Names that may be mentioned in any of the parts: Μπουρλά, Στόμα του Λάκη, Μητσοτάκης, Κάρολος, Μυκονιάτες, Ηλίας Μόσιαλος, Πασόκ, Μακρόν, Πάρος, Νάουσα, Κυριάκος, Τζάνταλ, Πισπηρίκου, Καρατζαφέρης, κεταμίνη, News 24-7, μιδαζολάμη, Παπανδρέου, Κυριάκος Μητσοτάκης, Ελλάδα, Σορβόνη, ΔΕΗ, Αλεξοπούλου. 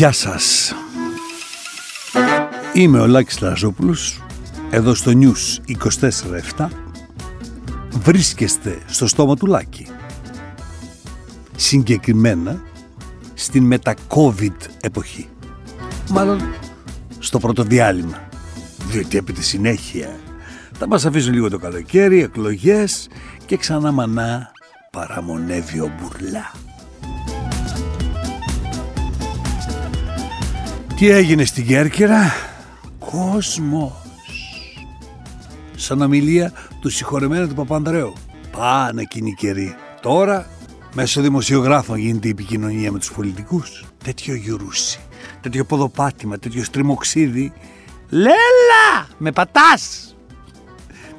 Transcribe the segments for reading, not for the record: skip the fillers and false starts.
Γεια σας. Είμαι ο Λάκης Λαζόπουλος, εδώ στο News 24-7. Βρίσκεστε στο στόμα του Λάκη. Συγκεκριμένα στην μετα-COVID εποχή. Μάλλον στο πρώτο διάλειμμα. Διότι επί τη συνέχεια θα μας αφήσουν λίγο το καλοκαίρι, εκλογές και ξανά μανά παραμονεύει ο Μπουρλά. Τι έγινε στην Κέρκυρα? Κόσμος. Σαν ομιλία του συγχωρεμένου του Παπανδρέου. Πάνε εκείνοι καιροί. Τώρα μέσω δημοσιογράφων γίνεται η επικοινωνία με τους πολιτικούς. Τέτοιο γιουρούσι, τέτοιο ποδοπάτημα, τέτοιο στριμοξίδι. Λέλα, με πατάς!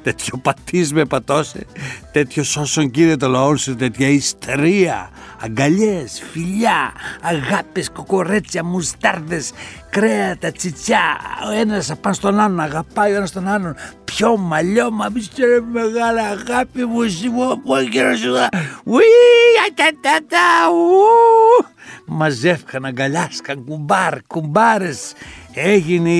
Τέτοιο πατής με πατώσε, τέτοιο όσον κύριε το λαό σου, τέτοια ιστερία, αγκαλιές, φιλιά, αγάπες, κοκορέτσια, μουστάρδες, κρέατα, τσιτσιά, ο ένας απάνω στον άλλον, αγαπάει ο ένας τον άλλον, πιο μαλλιό, μα μη στέρε μεγάλα αγάπη μου, σύμφωνα, ουί, ατατατα, ου, μαζεύχαν, αγκαλιάσκαν, κουμπάρες, έγινε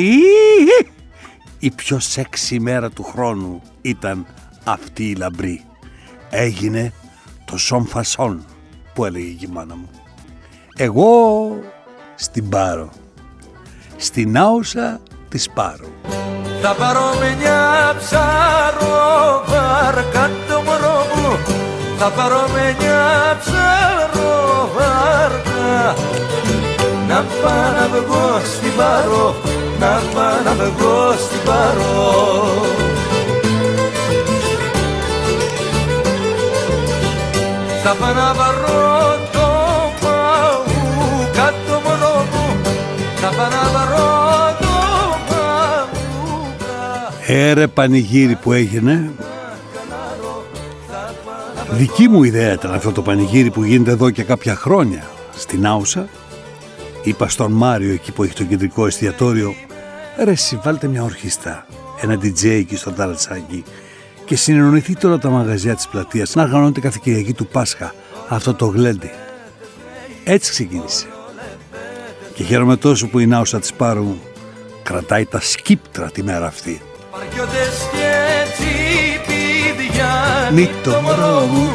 η πιο σεξι μέρα του χρόνου ήταν αυτή η λαμπρή. Έγινε το σομφασόν που έλεγε η μάνα μου. Εγώ στην Πάρο. Στην Νάουσα της Πάρου. Θα πάρω μια ψαροβάρκα το μωρό μου. Θα πάρω μια ψαροβάρκα. Να πάω να βγω στην Πάρο. Να πάω να βγω στην Πάρω. Θα πάω να βαρώ το παγού κάτω μόνο μου. Θα πάω να βαρώ το παγού κάτω. Έρε πανηγύρι που έγινε. Δική μου ιδέα ήταν αυτό το πανηγύρι που γίνεται εδώ και κάποια χρόνια στην Άουσα. Είπα στον Μάριο εκεί που έχει το κεντρικό εστιατόριο, ρε συ, βάλτε μια ορχιστά, ένα DJ εκεί στο ταλατσάκι και συνεννοηθείτε όλα τα μαγαζιά της πλατείας να οργανώνεται κάθε Κυριακή του Πάσχα αυτό το γλέντι. Έτσι ξεκίνησε. Και χαίρομαι τόσο που η Νάουσα της Πάρου κρατάει τα σκύπτρα τη μέρα αυτή. Νι το μωρό μου.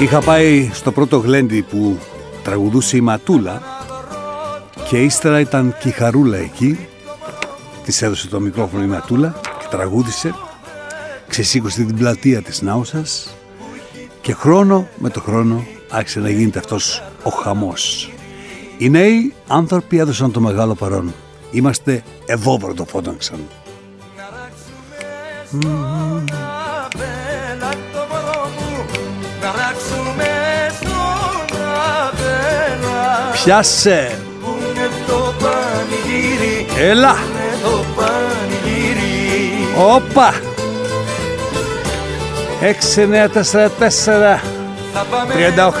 Είχα πάει στο πρώτο γλέντι που τραγουδούσε η Ματούλα και ύστερα ήταν και η Χαρούλα εκεί. Της έδωσε το μικρόφωνο η Ματούλα και τραγούδισε. Ξεσήκωσε την πλατεία της Νάουσας και χρόνο με το χρόνο άρχισε να γίνεται αυτός ο χαμός. Οι νέοι άνθρωποι έδωσαν το μεγάλο παρόν. Είμαστε εδώ πρωτοφόνταξαν. Πιάσε! Έλα! Όπα! 6, 9, 4,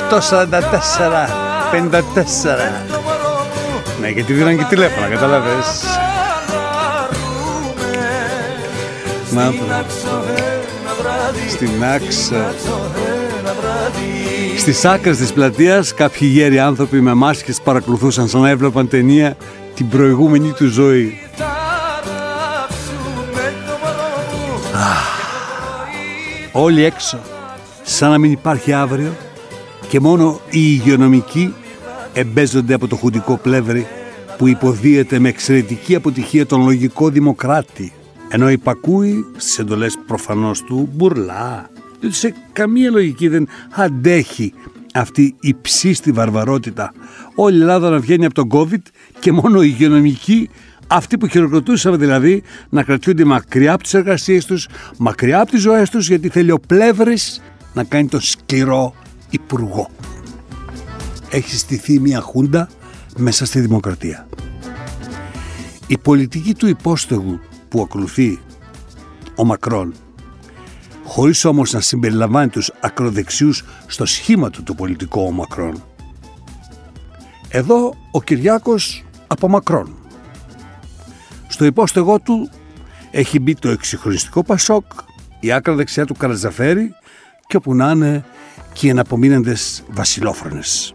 4 38, 44 54. Ναι, γιατί δίναν και τηλέφωνα, καταλαβες. Στην Άξο. Στις άκρες της πλατείας κάποιοι γέροι άνθρωποι με μάσκες παρακολουθούσαν σαν να έβλεπαν ταινία την προηγούμενη του ζωή. Όλοι έξω, σαν να μην υπάρχει αύριο και μόνο οι υγειονομικοί εμπέζονται από το χουντικό πλεύρι που υποδίεται με εξαιρετική αποτυχία τον λογικό δημοκράτη, ενώ υπακούει στις εντολές προφανώς του Μπουρλά, διότι σε καμία λογική δεν αντέχει αυτή η ψήστη βαρβαρότητα. Όλη η Ελλάδα να βγαίνει από τον COVID και μόνο οι υγειονομικοί, αυτοί που χειροκροτούσαμε δηλαδή, να κρατιούνται μακριά από τις εργασίες τους, μακριά από τις ζωές τους, γιατί θέλει ο πλεύρης να κάνει τον σκληρό υπουργό. Έχει στηθεί μια χούντα μέσα στη δημοκρατία. Η πολιτική του υπόστεγου που ακολουθεί ο Μακρόν, χωρίς όμως να συμπεριλαμβάνει τους ακροδεξιούς στο σχήμα του το πολιτικό ο Μακρόν. Εδώ ο Κυριάκος Απομακρόν. Στο υπόστεγό του έχει μπει το εξυγχρονιστικό Πασόκ, η άκρα δεξιά του Καρατζαφέρη και όπου να είναι και οι εναπομείνοντες βασιλόφρονες.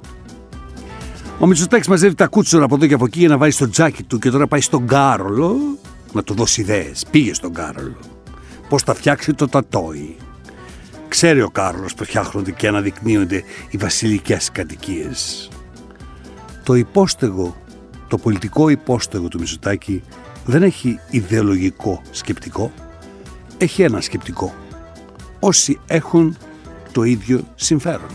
Ο Μητσοτάκης μαζεύει τα κούτσορα από εδώ και από εκεί για να βάλει στο τζάκι του και τώρα πάει στον Κάρολο να του δώσει ιδέες. Πήγε στον Κάρολο. Πώς θα φτιάξει το τατόι. Ξέρει ο Κάρολος πως φτιάχνονται και αναδεικνύονται οι βασιλικές κατοικίες. Το υπόστεγο, το πολιτικό υπόστεγο του Μητσοτάκη δεν έχει ιδεολογικό σκεπτικό. Έχει ένα σκεπτικό. Όσοι έχουν το ίδιο συμφέρον.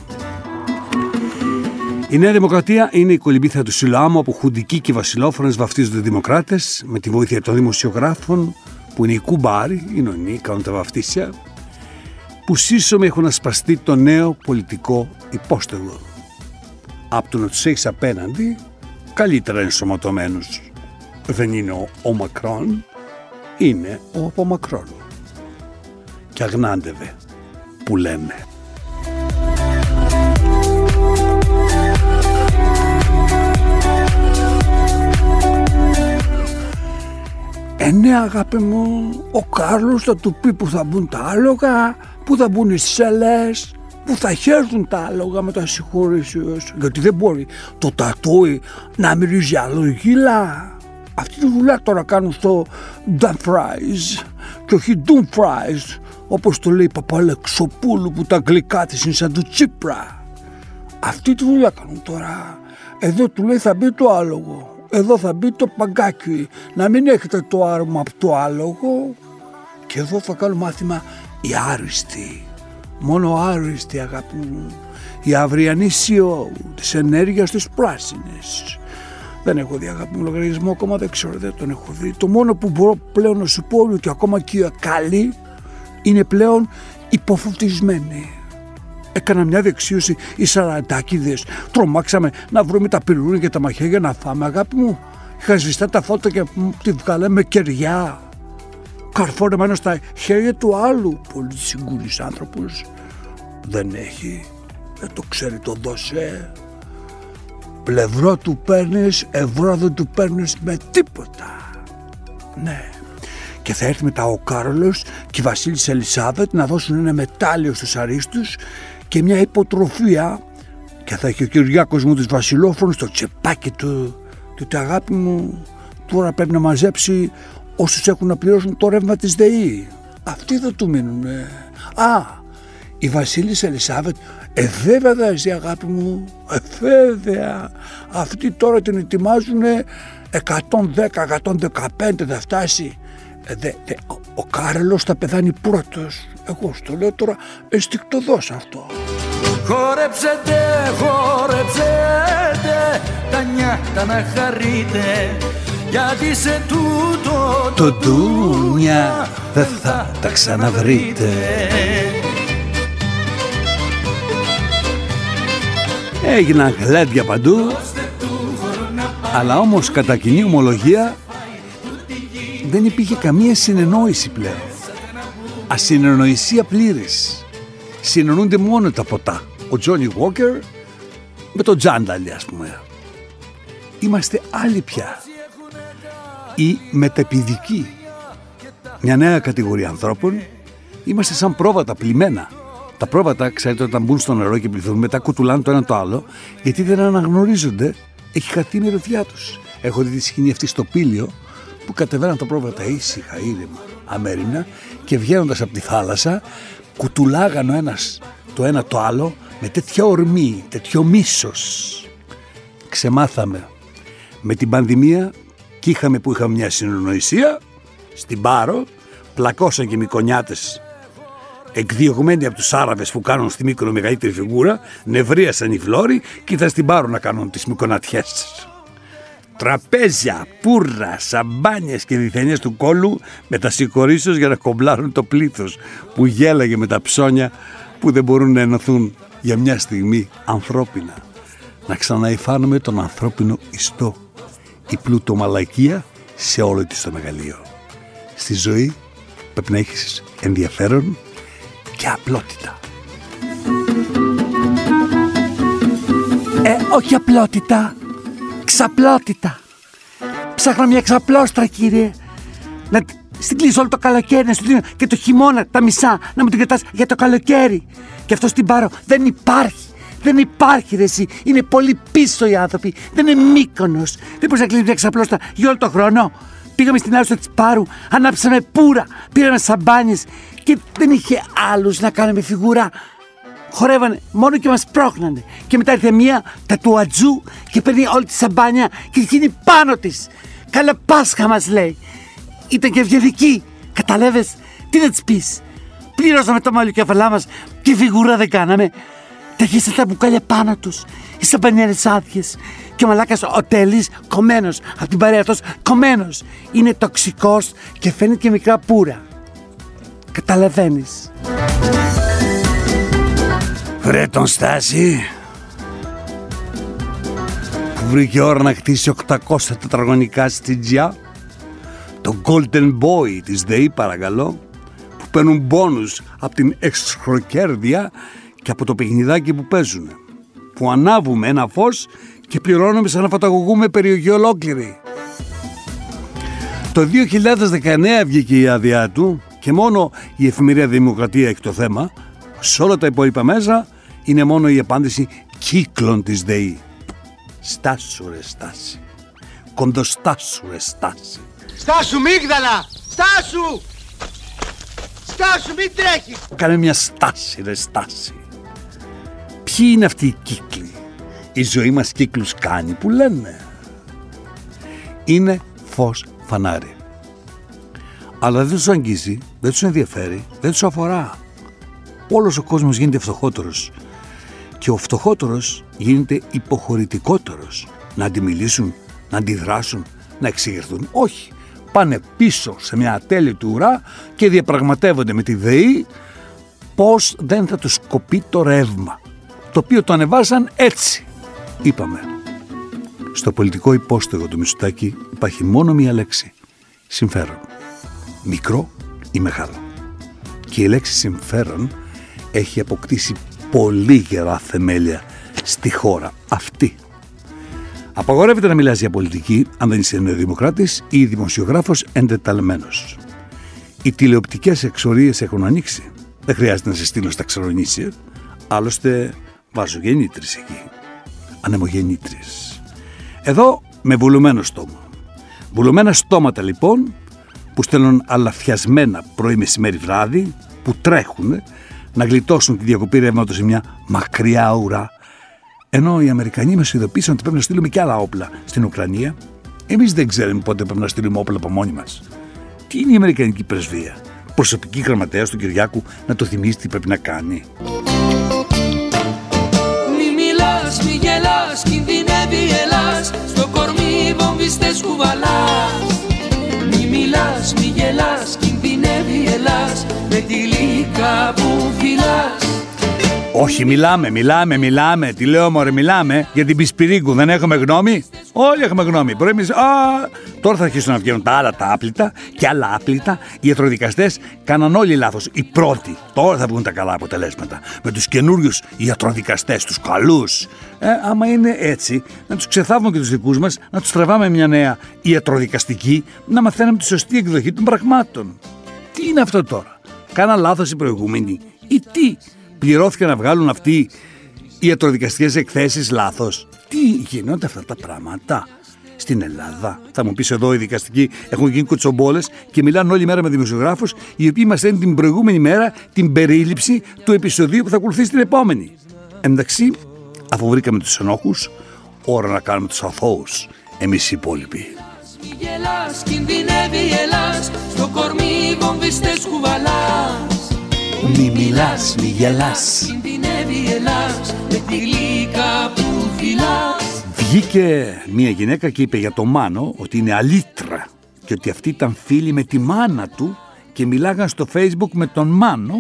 Η Νέα Δημοκρατία είναι η κολυμπήθρα του Σιλοάμου όπου χουντικοί και βασιλόφρονες βαφτίζονται δημοκράτες με τη βοήθεια των δημοσιογράφων που είναι οι κουμπάροι, οι νονοί, κάνουν τα βαφτίσια, που σύσσωμοι έχουν ασπαστεί το νέο πολιτικό υπόστεγο. Από το να τους έχεις απέναντι, καλύτερα ενσωματωμένους. Δεν είναι ο Μακρόν, είναι ο Απομακρόν. Και αγνάντευε που λέμε. Ναι αγάπη μου, ο Κάρλος θα του πει που θα μπουν τα άλογα, που θα μπουν οι σέλες, που θα χέρουν τα άλογα με τα συγχωρήσεις. Γιατί δεν μπορεί το τατόι να μυρίζει αλογίλα. Αυτή τη δουλειά τώρα κάνουν στο Dan Fries και όχι Dan Fries, όπως το λέει η παπά Αλεξοπούλου που τα αγγλικά της είναι σαν του Τσίπρα. Αυτή τη δουλειά κάνουν τώρα. Εδώ του λέει θα μπει το άλογο. Εδώ θα μπει το παγκάκι, να μην έχετε το άρωμα από το άλογο. Και εδώ θα κάνω μάθημα οι άριστοι, μόνο άριστοι αγάπη μου, η αυριανή CEO της ενέργειας της πράσινης. Δεν έχω δει αγάπη μου λογαριασμό, ακόμα δεν ξέρω, δεν τον έχω δει. Το μόνο που μπορώ πλέον να σου πω είναι ότι ακόμα και οι καλοί είναι πλέον υποφωτισμένοι. Έκανα μια δεξίωση, οι σαραντάκηδες, τρομάξαμε να βρούμε τα πυρούνια και τα μαχαία για να φάμε αγάπη μου. Είχα σβηστά τα φώτα και τη βγάλαμε κεριά. Καρφώνεμα ένα στα χέρια του άλλου. Πολύ συγκούρης άνθρωπος. Δεν έχει, δεν το ξέρει το δώσε. Πλευρό του παίρνεις, ευρώ δεν του παίρνεις με τίποτα. Ναι. Και θα έρθει μετά ο Κάρολος και η βασίλισσα Ελισάβετ να δώσουν ένα μετάλλιο στους αρίστους και μια υποτροφία και θα έχει ο Κυριάκος μου τους βασιλόφρονους στο τσεπάκι του. Του αγάπη μου τώρα πρέπει να μαζέψει όσους έχουν να πληρώσουν το ρεύμα της ΔΕΗ. Αυτοί θα του μείνουν. Α, η βασίλισσα Ελισάβετ βέβαια θα ζει αγάπη μου, βέβαια. Αυτοί τώρα την ετοιμάζουν 110-115 θα φτάσει. Ο Κάρολος θα πεθάνει πρώτος. Εγώ στο λέω τώρα ενστικτωδώς αυτό. Χορέψετε, χορέψετε, τα νιάτα να χαρείτε, γιατί σε τούτο το ντούνια δεν θα τα ξαναβρείτε. Έγιναν γλέντια παντού, αλλά όμως κατά κοινή ομολογία δεν υπήρχε καμία συνεννόηση πλέον. Ασυνεννοησία πλήρης. Συνεννοούνται μόνο τα ποτά. Ο Τζόνι Βόκερ με τον Τζάνταλ, ας πούμε. Είμαστε άλλοι πια. Οι μεταπηδικοί. Μια νέα κατηγορία ανθρώπων. Είμαστε σαν πρόβατα πλημμένα. Τα πρόβατα, ξέρετε, όταν μπουν στο νερό και πληθούν, μετά κουτουλάνε το ένα το άλλο, γιατί δεν αναγνωρίζονται. Έχει χαθεί η μυρωδιά τους. Έχω δει τη σκηνή αυτή στο Πήλιο, που κατεβαίναν τα πρόβατα ήσυχα, ήρεμα, αμέρινα και βγαίνοντας από τη θάλασσα κουτουλάγαν ο ένας το ένα το άλλο με τέτοια ορμή, τέτοιο μίσος. Ξεμάθαμε με την πανδημία και είχαμε που είχαμε μια συνεννοησία στην Πάρο, πλακώσαν και οι Μυκονιάτες εκδιωγμένοι από τους Άραβες που κάνουν στη Μύκονο μεγαλύτερη φιγούρα, νευρίασαν οι Βλώροι και ήταν στην Πάρο να κάνουν τις Μυκονατιές. Τραπέζια, πουρρα, σαμπάνιες και διθενιές του κόλου με τα συγχωρήσεως για να κομπλάρουν το πλήθος που γέλαγε με τα ψώνια που δεν μπορούν να ενωθούν για μια στιγμή ανθρώπινα. Να ξαναηφάνουμε τον ανθρώπινο ιστό. Η πλουτομαλακία σε όλο της το μεγαλείο. Στη ζωή πρέπει να έχεις ενδιαφέρον και απλότητα. Όχι απλότητα. Ξαπλότητα. Ψάχνα μια ξαπλώστρα, κύριε. να στην κλείσει όλο το καλοκαίρι, να σου δίνω και το χειμώνα τα μισά, να μου την κρατάς για το καλοκαίρι. Και αυτό στην Πάρο δεν υπάρχει. Δεν υπάρχει ρε εσύ. Είναι πολύ πίσω οι άνθρωποι. Δεν είναι Μύκονος. Δεν μπορείς να κλείνεις μια ξαπλώστα για όλο τον χρόνο. Πήγαμε στην Νάουσα της Πάρου, ανάψαμε πουρα, πήραμε σαμπάνιες και δεν είχε άλλους να κάνουμε φιγουρά. Χορεύανε μόνο και μας πρόχνανε. Και μετά ήρθε μία τατουατζού και παίρνει όλη τη σαμπάνια και γίνει πάνω της. Καλά Πάσχα μας λέει. Ήταν και ευγενική. Καταλάβες, τι να της πεις. Πληρώσαμε το μαλλιό κεφαλά μας και φιγουρά δεν κάναμε. Τα γύρισαν τα μπουκάλια πάνω τους, οι σαμπανιέρες άδειες. Και ο μαλάκας ο Τέλης κομμένος, από την παρέα αυτός κομμένος. Είναι τοξικός και φαίνει και μικρά πουρα. Καταλαβαίνεις. Βρε τον Στάση, που βρήκε ώρα να χτίσει 800 τετραγωνικά στιτζιά. Το Golden Boy της ΔΕΗ παρακαλώ, που παίρνουν μπόνους από την εξχροκέρδεια και από το παιχνιδάκι που παίζουν, που ανάβουμε ένα φως και πληρώνουμε σαν να φαταγωγούμε περιοχή ολόκληρη. Το 2019 βγήκε η άδειά του και μόνο η εφημερίδα Δημοκρατία έχει το θέμα. Σε όλα τα υπόλοιπα μέσα είναι μόνο η επάντηση κύκλων της ΔΕΗ. Στάσου ρε Στάση, κοντοστάσου ρε Στάση. Στάσου μίγδαλα, στάσου! Στάσου μην τρέχει! Κάνε μια στάση ρε Στάση. Ποιοι είναι αυτοί οι κύκλοι? Η ζωή μας κύκλους κάνει που λένε. Είναι φως φανάρι. Αλλά δεν τους αγγίζει, δεν τους ενδιαφέρει, δεν τους αφορά. Όλος ο κόσμος γίνεται φτωχότερος. Και ο φτωχότερος γίνεται υποχωρητικότερος. Να αντιμιλήσουν, να αντιδράσουν, να εξηγηθούν. Όχι. Πάνε πίσω σε μια ατέλειωτη ουρά και διαπραγματεύονται με τη ΔΕΗ πώς δεν θα τους κοπεί το ρεύμα. Το οποίο το ανεβάσαν έτσι. Είπαμε. Στο πολιτικό υπόστεγο του Μητσοτάκη υπάρχει μόνο μία λέξη. Συμφέρον. Μικρό ή μεγάλο. Και η λέξη συμφέρον έχει αποκτήσει πολύ γερά θεμέλια στη χώρα αυτή. Απαγορεύεται να μιλάς για πολιτική αν δεν είσαι νεοδημοκράτης ή δημοσιογράφος εντεταλμένος. Οι τηλεοπτικές εξορίες έχουν ανοίξει. Δεν χρειάζεται να σε στείλω στα Ξερονήσια. Άλλωστε βάζω γεννήτρες εκεί. Ανεμογεννήτρες. Εδώ με βουλωμένο στόμα. Βουλωμένα στόματα λοιπόν που στέλνουν αλαφιασμένα πρωί, μεσημέρι, βράδυ, που τρέχουν να γλιτώσουν τη διακοπή ρεύματος σε μια μακριά ουρά. Ενώ οι Αμερικανοί μας ειδοποίησαν ότι πρέπει να στείλουμε και άλλα όπλα στην Ουκρανία, εμείς δεν ξέρουμε πότε πρέπει να στείλουμε όπλα από μόνοι μας. Τι είναι η Αμερικανική πρεσβεία? Προσωπική γραμματέας του Κυριάκου να το θυμίσει τι πρέπει να κάνει. Μη μιλάς, μη γελάς, κινδυνεύει η Ελλάς, στο κορμί βομβιστές κουβαλάς. Μη γελάς, κινδυνεύει η Ελλάς, με τη λύκα που φυλάς. Όχι, μιλάμε. Τι λέω, μωρέ, μιλάμε για την Πισπηρίκου. Δεν έχουμε γνώμη. Όλοι έχουμε γνώμη. Τώρα θα αρχίσουν να βγαίνουν τα άλλα τα άπλυτα και άλλα άπλυτα. Οι ιατροδικαστές κάναν όλοι λάθος. Οι πρώτοι. Τώρα θα βγουν τα καλά αποτελέσματα. Με τους καινούριους ιατροδικαστές, τους καλούς. Άμα είναι έτσι, να τους ξεθάβουμε και τους δικούς μας, να τους τραβάμε μια νέα ιατροδικαστική, να μαθαίνουμε τη σωστή εκδοχή των πραγμάτων. Τι είναι αυτό τώρα? Κάνα λάθος οι προηγούμενοι ή τι? Πληρώθηκε να βγάλουν αυτοί οι ιατροδικαστικές εκθέσεις λάθος. Τι γινόνται αυτά τα πράγματα στην Ελλάδα? Θα μου πεις εδώ οι δικαστικοί έχουν γίνει κουτσομπόλες και μιλάνε όλη μέρα με δημοσιογράφους, οι οποίοι μας λένε την προηγούμενη μέρα την περίληψη του επεισοδίου που θα ακολουθήσει την επόμενη. Εντάξει, αφού βρήκαμε τους ενόχους, ώρα να κάνουμε τους αθώους εμείς οι υπόλοιποι. Γελάς, κινδυνεύει η Ελλάς, στο κορμί βομβιστές κουβαλάς. Μη μιλάς, μη γελάς, κινδυνεύει η Ελλάς, με τη γλύκα που φυλάς. Βγήκε μια γυναίκα και είπε για το Μάνο ότι είναι αλήτρα και ότι αυτή ήταν φίλη με τη μάνα του και μιλάγαν στο Facebook με τον Μάνο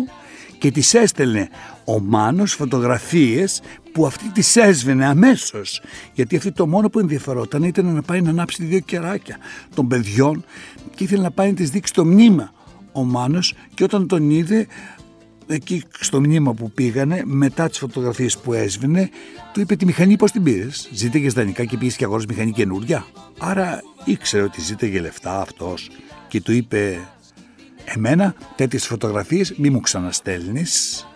και της έστελνε ο Μάνος φωτογραφίες που αυτή τις έσβαινε αμέσως, γιατί αυτή το μόνο που ενδιαφερόταν ήταν να πάει να ανάψει δύο κεράκια των παιδιών και ήθελε να πάει να της δείξει το μνήμα ο Μάνος, και όταν τον είδε εκεί στο μνήμα που πήγανε, μετά τις φωτογραφίες που έσβηνε, του είπε τη μηχανή πώς την πήρες? Ζήτηκε στα δανεικά και πήγες και αγόρασε μηχανή καινούρια. Άρα ήξερε ότι ζήτηκε λεφτά αυτός και του είπε «Εμένα τέτοιες φωτογραφίες μη μου ξαναστέλνεις».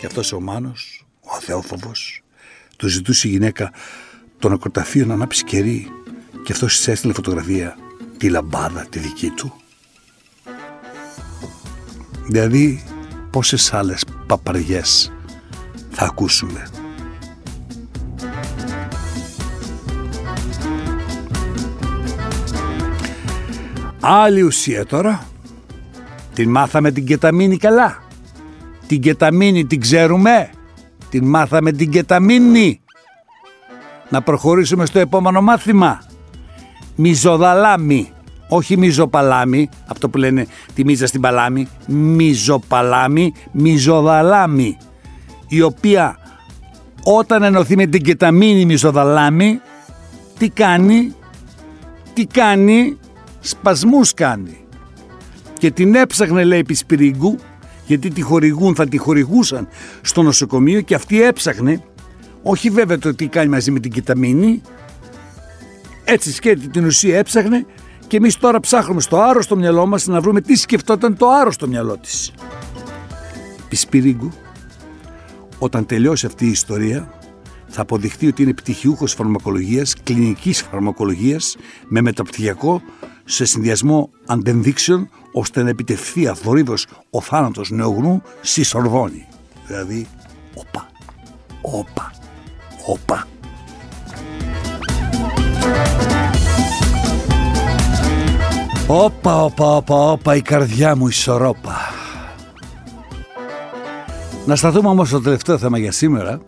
Και αυτός ο Μάνος, ο αθεόφοβος, του ζητούσε η γυναίκα το νεκροταφείο να ανάψει κερί και αυτός της έστειλε φωτογραφία, τη λαμπάδα τη δική του. Δηλαδή πόσες άλλες παπαριές θα ακούσουμε. Άλλη ουσία τώρα. Την μάθαμε την κεταμίνη καλά. Την κεταμίνη την ξέρουμε. Την μάθαμε την κεταμίνη. Να προχωρήσουμε στο επόμενο μάθημα. Μιζοδαλάμη. Όχι μιζοπαλάμη. Αυτό που λένε τη μίζα στην παλάμη. Μιζοπαλάμη. Μιζοδαλάμη. Η οποία όταν ενωθεί με την κεταμίνη μιζοδαλάμη, τι κάνει? Τι κάνει? Σπασμούς κάνει. Και την έψαχνε, λέει, Πισπηρίκου, γιατί τη χορηγούν, θα τη χορηγούσαν στο νοσοκομείο, και αυτή έψαχνε, όχι βέβαια το τι κάνει μαζί με την κεταμίνη, έτσι σκέφτεται την ουσία, έψαχνε, και εμείς τώρα ψάχνουμε στο άρρωστο μυαλό μας να βρούμε τι σκεφτόταν το άρρωστο μυαλό της. Πισπηρίκου, όταν τελειώσει αυτή η ιστορία, θα αποδειχθεί ότι είναι πτυχιούχος φαρμακολογίας, κλινικής φαρμακολογίας, με μεταπτυχιακό σε συνδυασμό αντενδείξεων, ώστε να επιτευχθεί αθορύβως ο θάνατος νεογνού στη Σορβόνη. Δηλαδή, όπα. Όπα, η καρδιά μου ισορρόπα. Να σταθούμε όμως στο τελευταίο θέμα για σήμερα.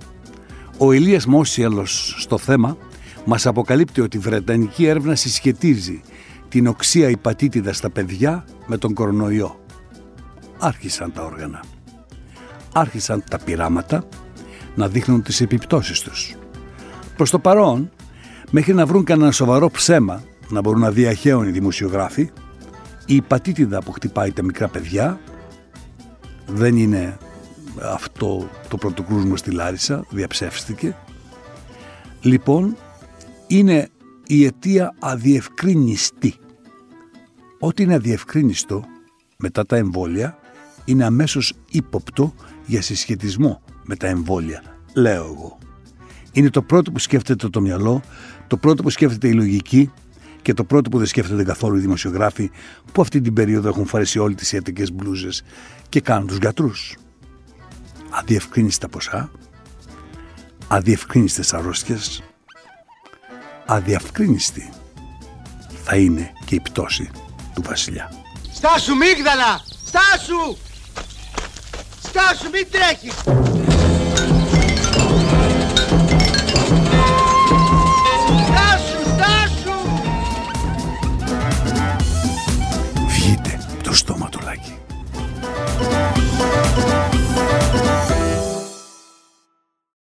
Ο Ηλίας Μόσιαλος στο θέμα μας αποκαλύπτει ότι η βρετανική έρευνα συσχετίζει την οξεία ηπατίτιδα στα παιδιά με τον κορονοϊό. Άρχισαν τα όργανα. Άρχισαν τα πειράματα να δείχνουν τις επιπτώσεις τους. Προς το παρόν, μέχρι να βρουν κανένα σοβαρό ψέμα να μπορούν να διαχέουν οι δημοσιογράφοι, η ηπατίτιδα που χτυπάει τα μικρά παιδιά δεν είναι αυτό το πρωτοκρούσμα στη Λάρισα, διαψεύστηκε. Λοιπόν, είναι η αιτία αδιευκρίνιστη. Ό,τι είναι αδιευκρίνιστο μετά τα εμβόλια είναι αμέσως ύποπτο για συσχετισμό με τα εμβόλια, λέω εγώ. Είναι το πρώτο που σκέφτεται το μυαλό, το πρώτο που σκέφτεται η λογική και το πρώτο που δεν σκέφτονται καθόλου οι δημοσιογράφοι που αυτή την περίοδο έχουν φορέσει όλοι τις ιατρικές μπλούζες και κάνουν τους γιατρούς. Αδιευκρίνιστα ποσά, αδιευκρίνιστες αρρώστιες, αδιευκρίνιστη θα είναι και η πτώση του βασιλιά. Στάσου, μίγδαλα! Στάσου! Στάσου, μην τρέχεις!